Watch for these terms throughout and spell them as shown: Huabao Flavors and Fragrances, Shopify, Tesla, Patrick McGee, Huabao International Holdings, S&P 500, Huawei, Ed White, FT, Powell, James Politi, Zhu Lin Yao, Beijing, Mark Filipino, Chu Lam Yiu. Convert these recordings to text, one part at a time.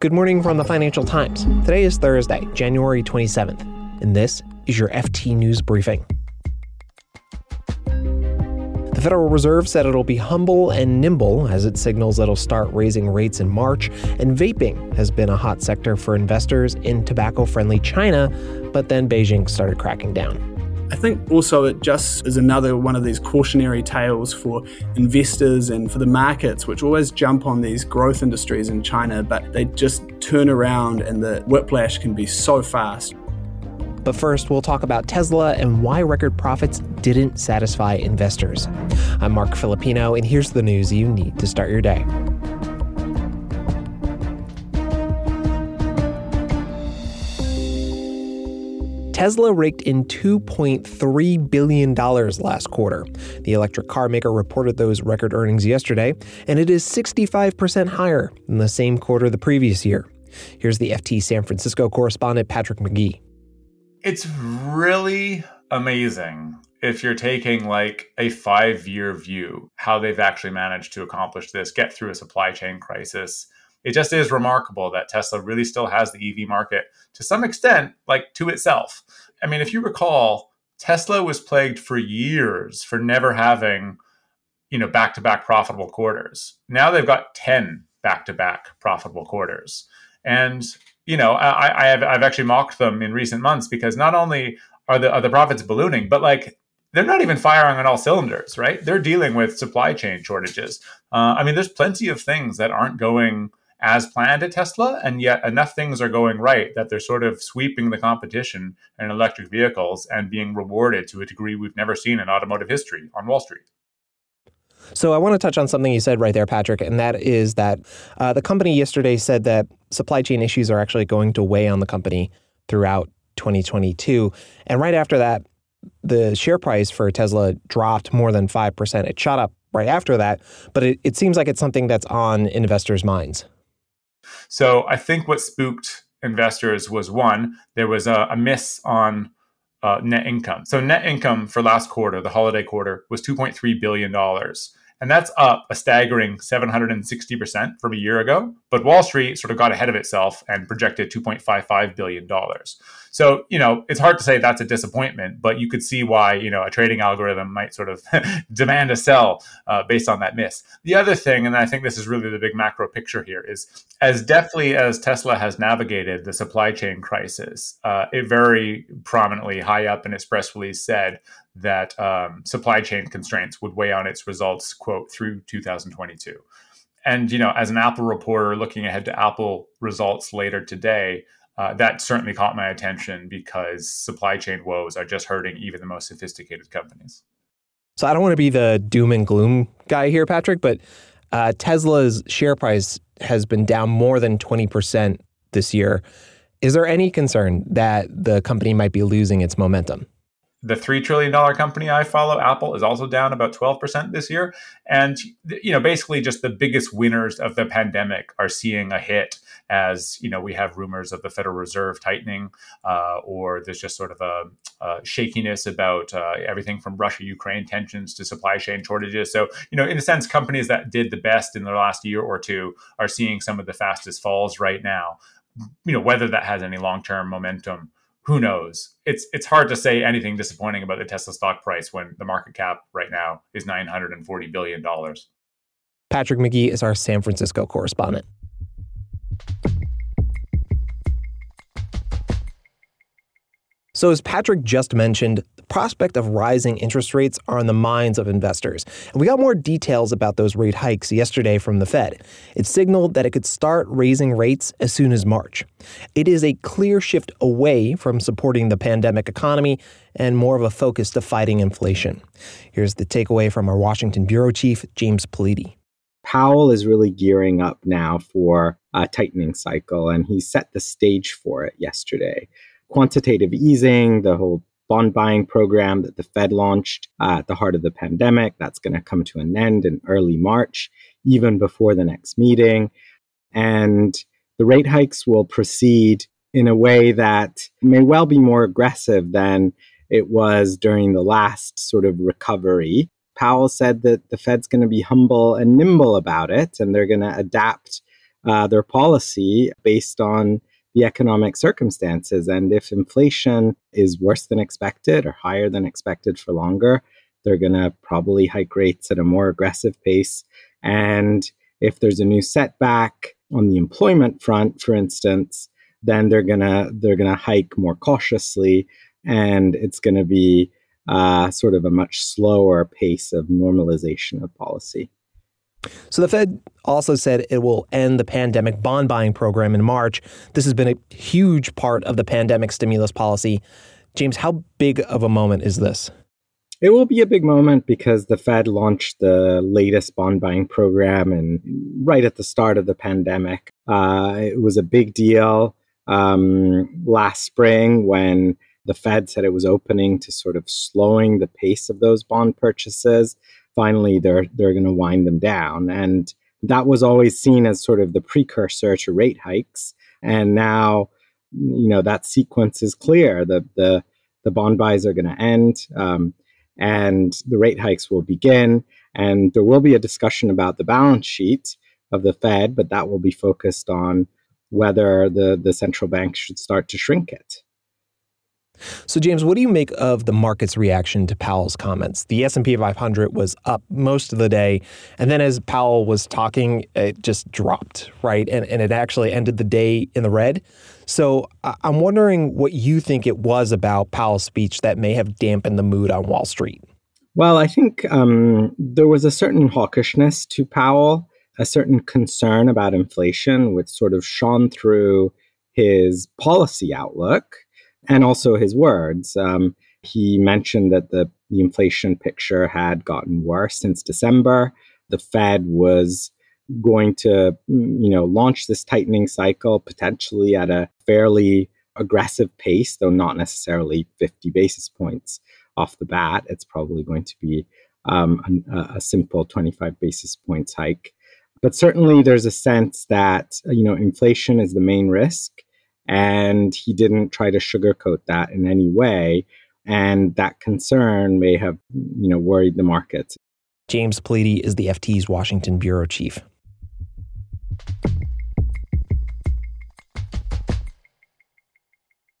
Good morning from the Financial Times. Today is Thursday, January 27th, and this is your FT News Briefing. The Federal Reserve said it'll be humble and nimble as it signals it'll start raising rates in March, and vaping has been a hot sector for investors in tobacco-friendly China, but then Beijing started cracking down. I think also it just is another one of these cautionary tales for investors and for the markets, which always jump on these growth industries in China, but they just turn around and the whiplash can be so fast. But first, we'll talk about Tesla and why record profits didn't satisfy investors. I'm Mark Filipino, and here's the news you need to start your day. Tesla raked in $2.3 billion last quarter. The electric car maker reported those record earnings yesterday, and it is 65% higher than the same quarter the previous year. Here's the FT San Francisco correspondent, Patrick McGee. It's really amazing if you're taking like a 5-year view, how they've actually managed to accomplish this, get through a supply chain crisis. It just is remarkable that Tesla really still has the EV market to some extent, like to itself. I mean, if you recall, Tesla was plagued for years for never having, back-to-back profitable quarters. Now they've got 10 back-to-back profitable quarters. And, I've actually mocked them in recent months because not only are the profits ballooning, but like, they're not even firing on all cylinders, right? They're dealing with supply chain shortages. There's plenty of things that aren't going as planned at Tesla, and yet enough things are going right that they're sort of sweeping the competition in electric vehicles and being rewarded to a degree we've never seen in automotive history on Wall Street. So I want to touch on something you said right there, Patrick, and that is that the company yesterday said that supply chain issues are actually going to weigh on the company throughout 2022. And right after that, the share price for Tesla dropped more than 5%. It shot up right after that, but it seems like it's something that's on investors' minds. So I think what spooked investors was, one, there was a miss on net income. So net income for last quarter, the holiday quarter, was $2.3 billion. And that's up a staggering 760% from a year ago. But Wall Street sort of got ahead of itself and projected $2.55 billion. So, it's hard to say that's a disappointment, but you could see why, a trading algorithm might sort of demand a sell based on that miss. The other thing, and I think this is really the big macro picture here, is as deftly as Tesla has navigated the supply chain crisis, it very prominently high up in its press release said that supply chain constraints would weigh on its results, quote, through 2022. And, as an Apple reporter looking ahead to Apple results later today, that certainly caught my attention because supply chain woes are just hurting even the most sophisticated companies. So I don't want to be the doom and gloom guy here, Patrick, but Tesla's share price has been down more than 20% this year. Is there any concern that the company might be losing its momentum? The $3 trillion company I follow, Apple, is also down about 12% this year. And, basically just the biggest winners of the pandemic are seeing a hit as, we have rumors of the Federal Reserve tightening or there's just sort of a shakiness about everything from Russia-Ukraine tensions to supply chain shortages. So, in a sense, companies that did the best in the last year or two are seeing some of the fastest falls right now. Whether that has any long-term momentum, who knows? It's hard to say anything disappointing about the Tesla stock price when the market cap right now is $940 billion. Patrick McGee is our San Francisco correspondent. So as Patrick just mentioned, the prospect of rising interest rates are on the minds of investors. And we got more details about those rate hikes yesterday from the Fed. It signaled that it could start raising rates as soon as March. It is a clear shift away from supporting the pandemic economy and more of a focus to fighting inflation. Here's the takeaway from our Washington bureau chief, James Politi. Powell is really gearing up now for a tightening cycle, and he set the stage for it yesterday. Quantitative easing, the whole bond buying program that the Fed launched at the heart of the pandemic, that's going to come to an end in early March, even before the next meeting. And the rate hikes will proceed in a way that may well be more aggressive than it was during the last sort of recovery. Powell said that the Fed's going to be humble and nimble about it, and they're going to adapt their policy based on the economic circumstances. And if inflation is worse than expected or higher than expected for longer, they're going to probably hike rates at a more aggressive pace. And if there's a new setback on the employment front, for instance, then they're gonna hike more cautiously, and it's going to be sort of a much slower pace of normalization of policy. So the Fed also said it will end the pandemic bond buying program in March. This has been a huge part of the pandemic stimulus policy. James, how big of a moment is this? It will be a big moment because the Fed launched the latest bond buying program right at the start of the pandemic. It was a big deal last spring when the Fed said it was opening to sort of slowing the pace of those bond purchases. Finally, they're going to wind them down. And that was always seen as sort of the precursor to rate hikes. And now, that sequence is clear. The bond buys are going to end. And the rate hikes will begin, and there will be a discussion about the balance sheet of the Fed, but that will be focused on whether the central bank should start to shrink it. So, James, what do you make of the market's reaction to Powell's comments? The S&P 500 was up most of the day, and then as Powell was talking, it just dropped, right? And it actually ended the day in the red. So I'm wondering what you think it was about Powell's speech that may have dampened the mood on Wall Street. Well, I think there was a certain hawkishness to Powell, a certain concern about inflation, which sort of shone through his policy outlook. And also his words. He mentioned that the inflation picture had gotten worse since December. The Fed was going to, launch this tightening cycle potentially at a fairly aggressive pace, though not necessarily 50 basis points off the bat. It's probably going to be a simple 25 basis points hike. But certainly there's a sense that, inflation is the main risk. And he didn't try to sugarcoat that in any way. And that concern may have, worried the markets. James Politi is the FT's Washington bureau chief.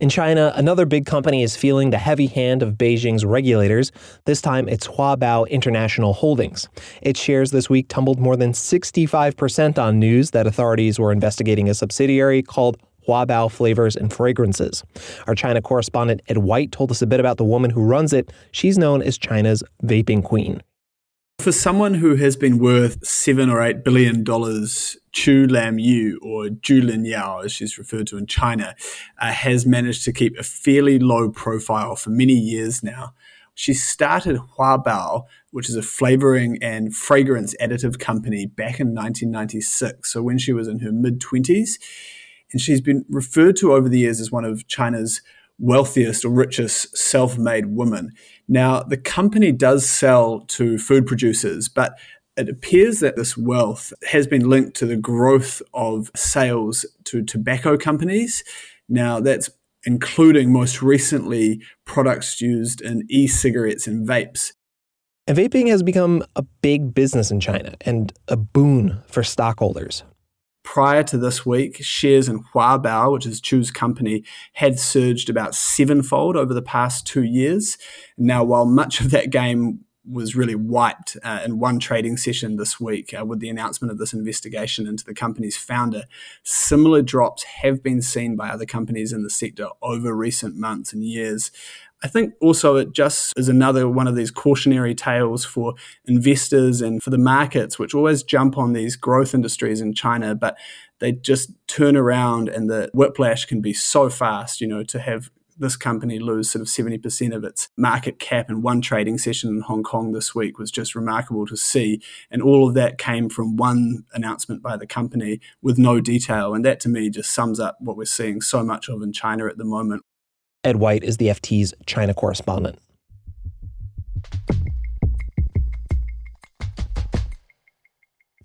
In China, another big company is feeling the heavy hand of Beijing's regulators. This time, it's Huabao International Holdings. Its shares this week tumbled more than 65% on news that authorities were investigating a subsidiary called Huabao Flavors and Fragrances. Our China correspondent Ed White told us a bit about the woman who runs it. She's known as China's vaping queen. For someone who has been worth $7 or $8 billion, Chu Lam Yiu, or Zhu Lin Yao, as she's referred to in China, has managed to keep a fairly low profile for many years now. She started Huabao, which is a flavoring and fragrance additive company, back in 1996, so when she was in her mid-20s. And she's been referred to over the years as one of China's wealthiest or richest self-made women. Now, the company does sell to food producers, but it appears that this wealth has been linked to the growth of sales to tobacco companies. Now, that's including most recently products used in e-cigarettes and vapes. And vaping has become a big business in China and a boon for stockholders. Prior to this week, shares in Huabao, which is Chu's company, had surged about 7-fold over the past 2 years. Now, while much of that game was really wiped in one trading session this week with the announcement of this investigation into the company's founder, similar drops have been seen by other companies in the sector over recent months and years. I think also it just is another one of these cautionary tales for investors and for the markets, which always jump on these growth industries in China, but they just turn around and the whiplash can be so fast, to have this company lose sort of 70% of its market cap in one trading session in Hong Kong this week was just remarkable to see. And all of that came from one announcement by the company with no detail. And that to me just sums up what we're seeing so much of in China at the moment. Ed White is the FT's China correspondent.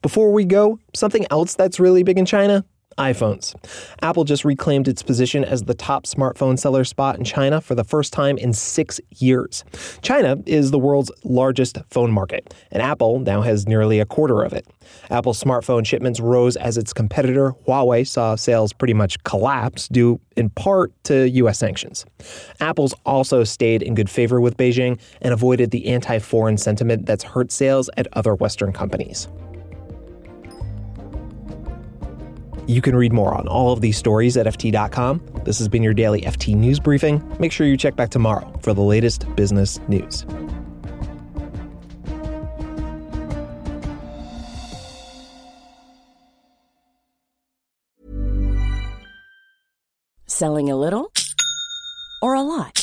Before we go, something else that's really big in China, iPhones. Apple just reclaimed its position as the top smartphone seller spot in China for the first time in 6 years. China is the world's largest phone market, and Apple now has nearly a quarter of it. Apple's smartphone shipments rose as its competitor Huawei saw sales pretty much collapse due in part to U.S. sanctions. Apple's also stayed in good favor with Beijing and avoided the anti-foreign sentiment that's hurt sales at other Western companies. You can read more on all of these stories at FT.com. This has been your daily FT News Briefing. Make sure you check back tomorrow for the latest business news. Selling a little or a lot?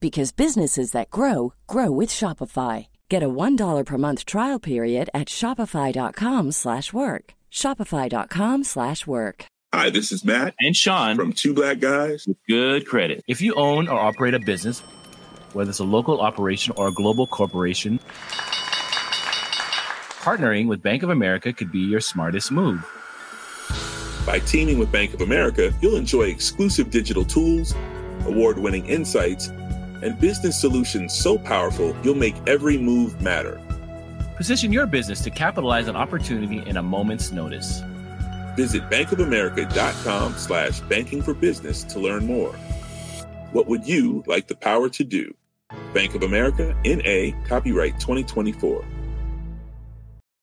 Because businesses that grow, grow with Shopify. Get a $1 per month trial period at shopify.com/work. Shopify.com/work. Hi, this is Matt and Sean from Two Black Guys with Good Credit. If you own or operate a business, whether it's a local operation or a global corporation, partnering with Bank of America could be your smartest move. By teaming with Bank of America, you'll enjoy exclusive digital tools, award-winning insights, and business solutions so powerful, you'll make every move matter. Position your business to capitalize on opportunity in a moment's notice. Visit bankofamerica.com/bankingforbusiness to learn more. What would you like the power to do? Bank of America, N.A., copyright 2024.